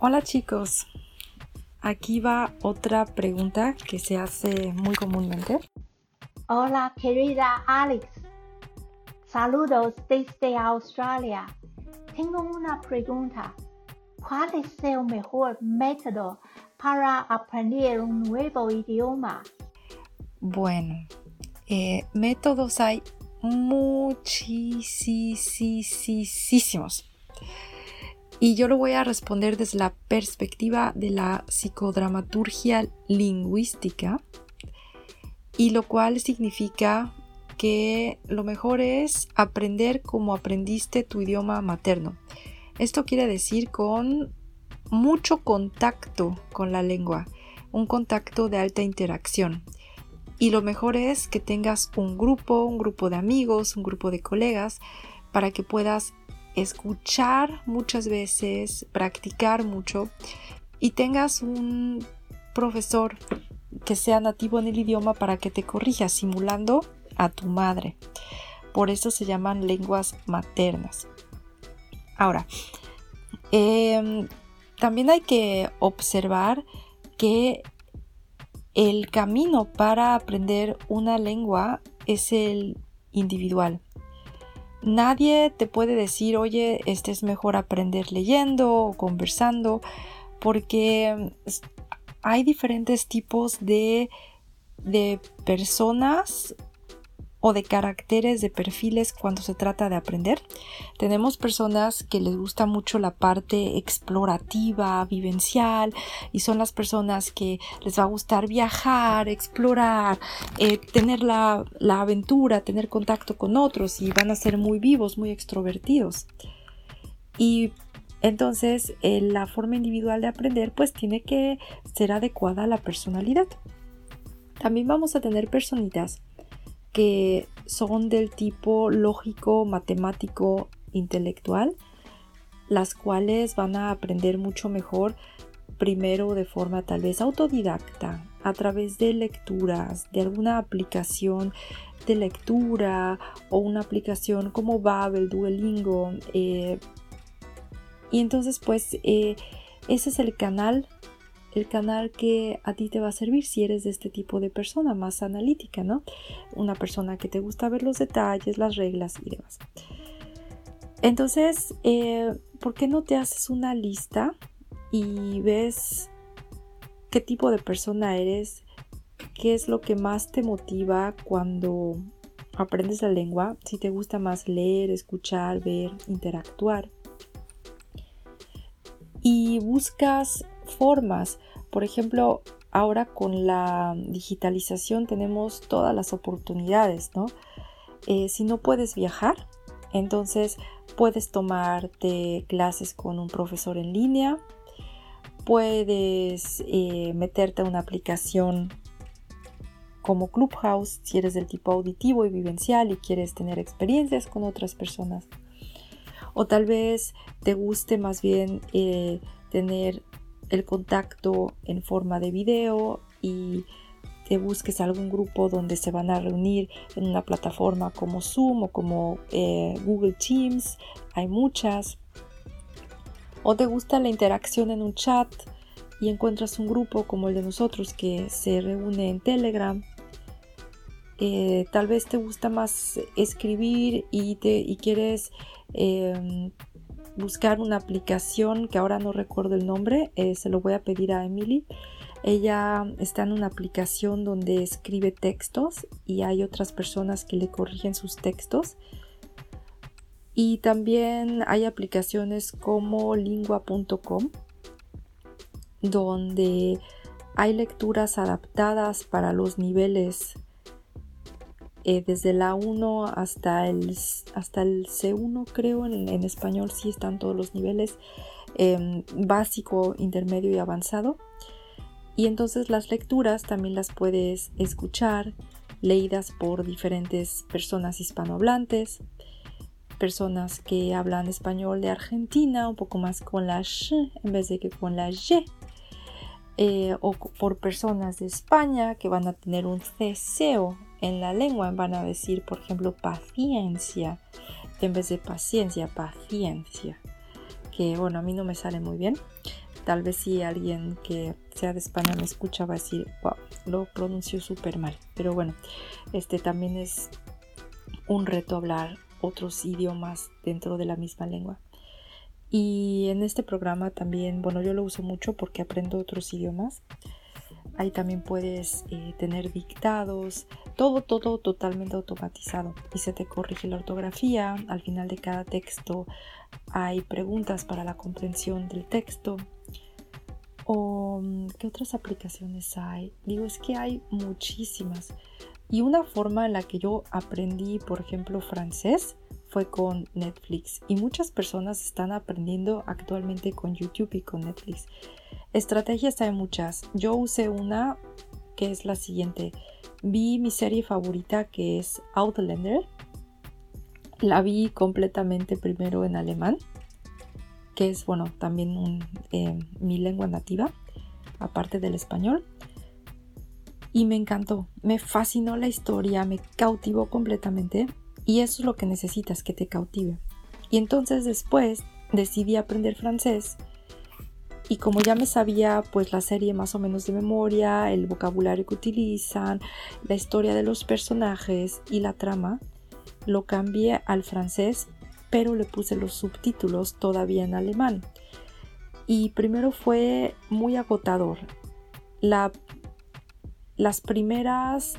Hola chicos, aquí va otra pregunta que se hace muy comúnmente. Hola querida Alex, saludos desde Australia. Tengo una pregunta, ¿cuál es el mejor método para aprender un nuevo idioma? Bueno, métodos hay muchísimos. Y yo lo voy a responder desde la perspectiva de la psicodramaturgia lingüística, y lo cual significa que lo mejor es aprender como aprendiste tu idioma materno. Esto quiere decir con mucho contacto con la lengua, un contacto de alta interacción. Y lo mejor es que tengas un grupo de amigos, un grupo de colegas, para que puedas escuchar muchas veces, practicar mucho y tengas un profesor que sea nativo en el idioma para que te corrija simulando a tu madre. Por eso se llaman lenguas maternas. Ahora, también hay que observar que el camino para aprender una lengua es el individual. Nadie te puede decir, oye, es mejor aprender leyendo o conversando, porque hay diferentes tipos de personas o de caracteres, de perfiles cuando se trata de aprender. Tenemos personas que les gusta mucho la parte explorativa, vivencial, y son las personas que les va a gustar viajar, explorar, tener la aventura, tener contacto con otros, y van a ser muy vivos, muy extrovertidos. Y entonces la forma individual de aprender pues tiene que ser adecuada a la personalidad. También vamos a tener personitas que son del tipo lógico, matemático, intelectual, las cuales van a aprender mucho mejor primero de forma tal vez autodidacta, a través de lecturas, de alguna aplicación de lectura o una aplicación como Babbel, Duolingo. Y entonces pues ese es el canal que a ti te va a servir si eres de este tipo de persona más analítica, ¿no? Una persona que te gusta ver los detalles, las reglas y demás. Entonces, ¿por qué no te haces una lista y ves qué tipo de persona eres? ¿Qué es lo que más te motiva cuando aprendes la lengua? Si te gusta más leer, escuchar, ver, interactuar. Y buscas formas. Por ejemplo, ahora con la digitalización tenemos todas las oportunidades, ¿no? Si no puedes viajar, entonces puedes tomarte clases con un profesor en línea, puedes meterte a una aplicación como Clubhouse si eres del tipo auditivo y vivencial y quieres tener experiencias con otras personas. O tal vez te guste más bien tener el contacto en forma de video y te busques algún grupo donde se van a reunir en una plataforma como Zoom o como Google Teams. Hay muchas. O te gusta la interacción en un chat y encuentras un grupo como el de nosotros que se reúne en Telegram. Tal vez te gusta más escribir y quieres buscar una aplicación que ahora no recuerdo el nombre, se lo voy a pedir a Emily. Ella está en una aplicación donde escribe textos y hay otras personas que le corrigen sus textos. Y también hay aplicaciones como lingua.com donde hay lecturas adaptadas para los niveles desde la 1 hasta el C1, creo, en español sí están todos los niveles, básico, intermedio y avanzado. Y entonces las lecturas también las puedes escuchar, leídas por diferentes personas hispanohablantes, personas que hablan español de Argentina, un poco más con la sh en vez de que con la y. O por personas de España que van a tener un ceseo en la lengua, van a decir, por ejemplo, paciencia en vez de paciencia, que bueno, a mí no me sale muy bien, Tal vez si alguien que sea de España me escucha va a decir, wow, lo pronuncio súper mal. Pero bueno, también es un reto hablar otros idiomas dentro de la misma lengua. Y en este programa también, bueno, yo lo uso mucho porque aprendo otros idiomas. Ahí también puedes tener dictados, todo totalmente automatizado. Y se te corrige la ortografía. Al final de cada texto hay preguntas para la comprensión del texto. O, ¿qué otras aplicaciones hay? Digo, es que hay muchísimas. Y una forma en la que yo aprendí, por ejemplo, francés fue con Netflix. Y muchas personas están aprendiendo actualmente con YouTube y con Netflix. Estrategias hay muchas. Yo usé una que es la siguiente. Vi mi serie favorita, que es Outlander. La vi completamente primero en alemán, que es, bueno, también mi lengua nativa, aparte del español. Y me encantó, me fascinó la historia, me cautivó completamente. Y eso es lo que necesitas, que te cautive. Y entonces después decidí aprender francés. Y como ya me sabía pues la serie más o menos de memoria, el vocabulario que utilizan, la historia de los personajes y la trama, lo cambié al francés, pero le puse los subtítulos todavía en alemán. Y primero fue muy agotador. Los primeros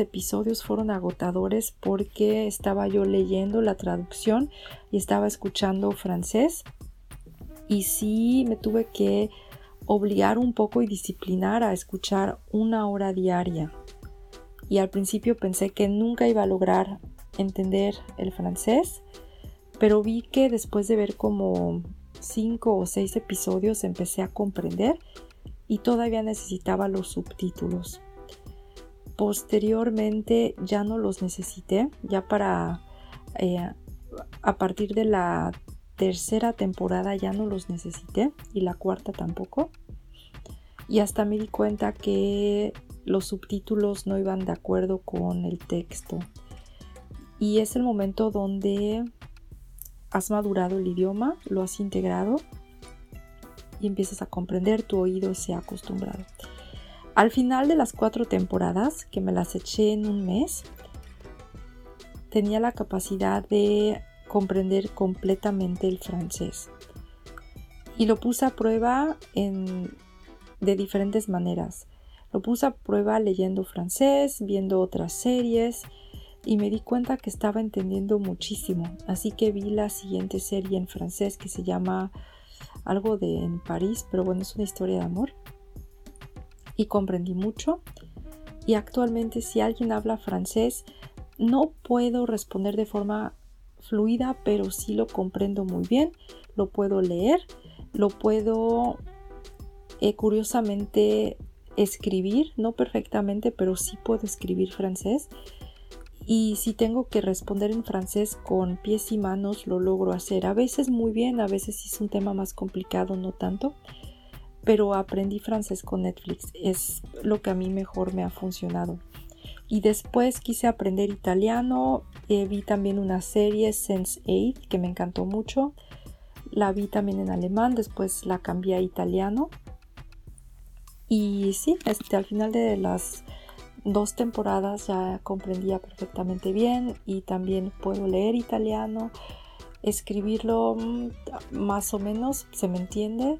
episodios fueron agotadores porque estaba yo leyendo la traducción y estaba escuchando francés. Y sí me tuve que obligar un poco y disciplinar a escuchar 1 hora diaria. Y al principio pensé que nunca iba a lograr entender el francés, pero vi que después de ver como 5 o 6 episodios empecé a comprender y todavía necesitaba los subtítulos. Posteriormente ya no los necesité, ya para a partir de la tercera temporada ya no los necesité y la cuarta tampoco, y hasta me di cuenta que los subtítulos no iban de acuerdo con el texto, y es el momento donde has madurado el idioma, lo has integrado y empiezas a comprender, tu oído se ha acostumbrado. Al final de las 4 temporadas, que me las eché en un mes, tenía la capacidad de comprender completamente el francés y lo puse a prueba de diferentes maneras. Lo puse a prueba leyendo francés, viendo otras series y me di cuenta que estaba entendiendo muchísimo, así que vi la siguiente serie en francés que se llama algo de En París, pero bueno, es una historia de amor y comprendí mucho. Y actualmente si alguien habla francés no puedo responder de forma fluida, pero sí lo comprendo muy bien, lo puedo leer, lo puedo curiosamente escribir, no perfectamente, pero sí puedo escribir francés. Y si tengo que responder en francés con pies y manos, lo logro hacer, a veces muy bien, a veces es un tema más complicado, no tanto, pero aprendí francés con Netflix, es lo que a mí mejor me ha funcionado. Y después quise aprender italiano, vi también una serie, Sense8, que me encantó mucho. La vi también en alemán, después la cambié a italiano. Y sí, al final de las 2 temporadas ya comprendía perfectamente bien y también puedo leer italiano, escribirlo más o menos, se me entiende.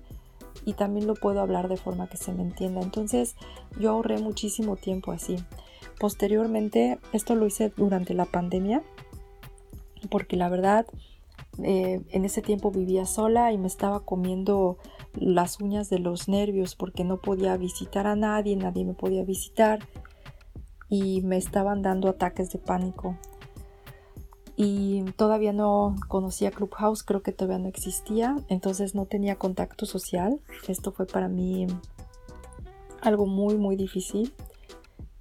Y también lo puedo hablar de forma que se me entienda. Entonces yo ahorré muchísimo tiempo así. Posteriormente, esto lo hice durante la pandemia porque la verdad en ese tiempo vivía sola y me estaba comiendo las uñas de los nervios porque no podía visitar a nadie, nadie me podía visitar y me estaban dando ataques de pánico. Y todavía no conocía Clubhouse, creo que todavía no existía, entonces no tenía contacto social. Esto fue para mí algo muy, muy difícil.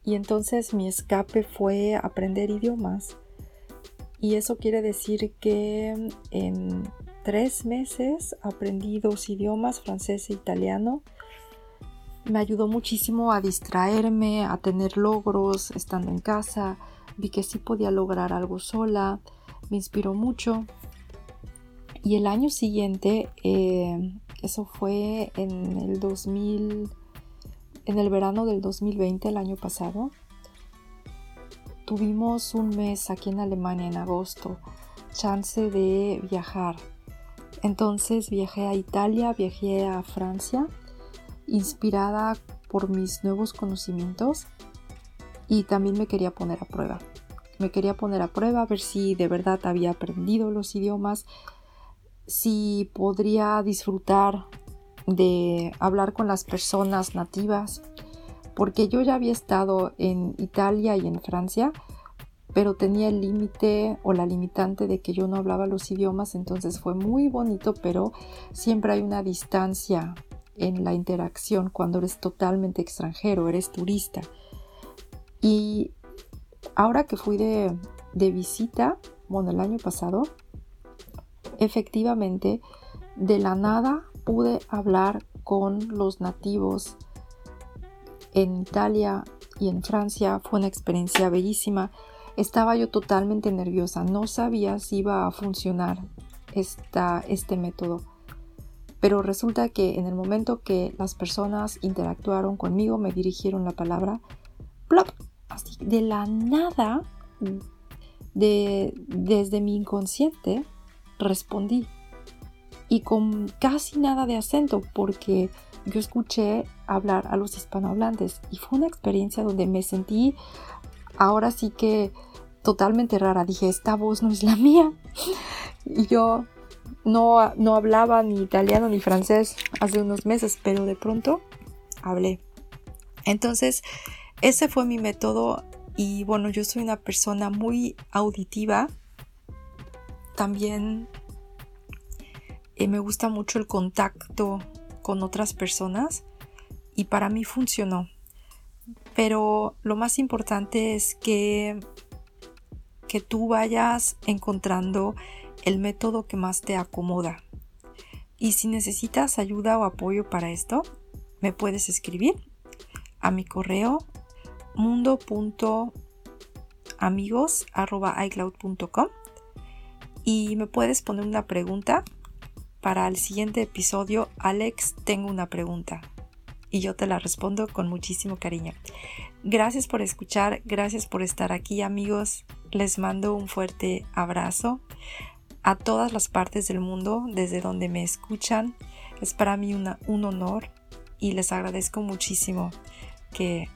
Y entonces mi escape fue aprender idiomas. Y eso quiere decir que en 3 meses aprendí 2 idiomas, francés e italiano. Me ayudó muchísimo a distraerme, a tener logros estando en casa. Vi que sí podía lograr algo sola, me inspiró mucho. Y el año siguiente Eso fue en el verano del 2020, el año pasado. Tuvimos un mes aquí en Alemania, en agosto, chance de viajar. Entonces viajé a Italia, viajé a Francia, inspirada por mis nuevos conocimientos, y también me quería poner a prueba. Me quería poner a prueba a ver si de verdad había aprendido los idiomas, si podría disfrutar de hablar con las personas nativas, porque yo ya había estado en Italia y en Francia, pero tenía el límite o la limitante de que yo no hablaba los idiomas. Entonces fue muy bonito, pero siempre hay una distancia en la interacción cuando eres totalmente extranjero, eres turista. Y ahora que fui de visita, bueno, el año pasado, efectivamente, de la nada pude hablar con los nativos en Italia y en Francia. Fue una experiencia bellísima. Estaba yo totalmente nerviosa, no sabía si iba a funcionar este método. Pero resulta que en el momento que las personas interactuaron conmigo, me dirigieron la palabra, ¡plop! Así, de la nada, desde mi inconsciente, respondí. Y con casi nada de acento, porque yo escuché hablar a los hispanohablantes. Y fue una experiencia donde me sentí... ahora sí que totalmente rara. Dije, esta voz no es la mía. Y yo no hablaba ni italiano ni francés hace unos meses, pero de pronto hablé. Entonces, ese fue mi método. Y bueno, yo soy una persona muy auditiva. También me gusta mucho el contacto con otras personas. Y para mí funcionó. Pero lo más importante es que tú vayas encontrando el método que más te acomoda. Y si necesitas ayuda o apoyo para esto, me puedes escribir a mi correo mundo.amigos@icloud.com y me puedes poner una pregunta. Para el siguiente episodio, Alex, tengo una pregunta. Y yo te la respondo con muchísimo cariño. Gracias por escuchar, gracias por estar aquí, amigos. Les mando un fuerte abrazo a todas las partes del mundo desde donde me escuchan. Es para mí un honor y les agradezco muchísimo que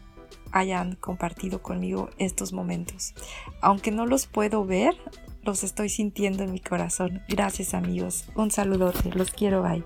hayan compartido conmigo estos momentos. Aunque no los puedo ver, los estoy sintiendo en mi corazón. Gracias, amigos. Un saludote. Los quiero. Bye.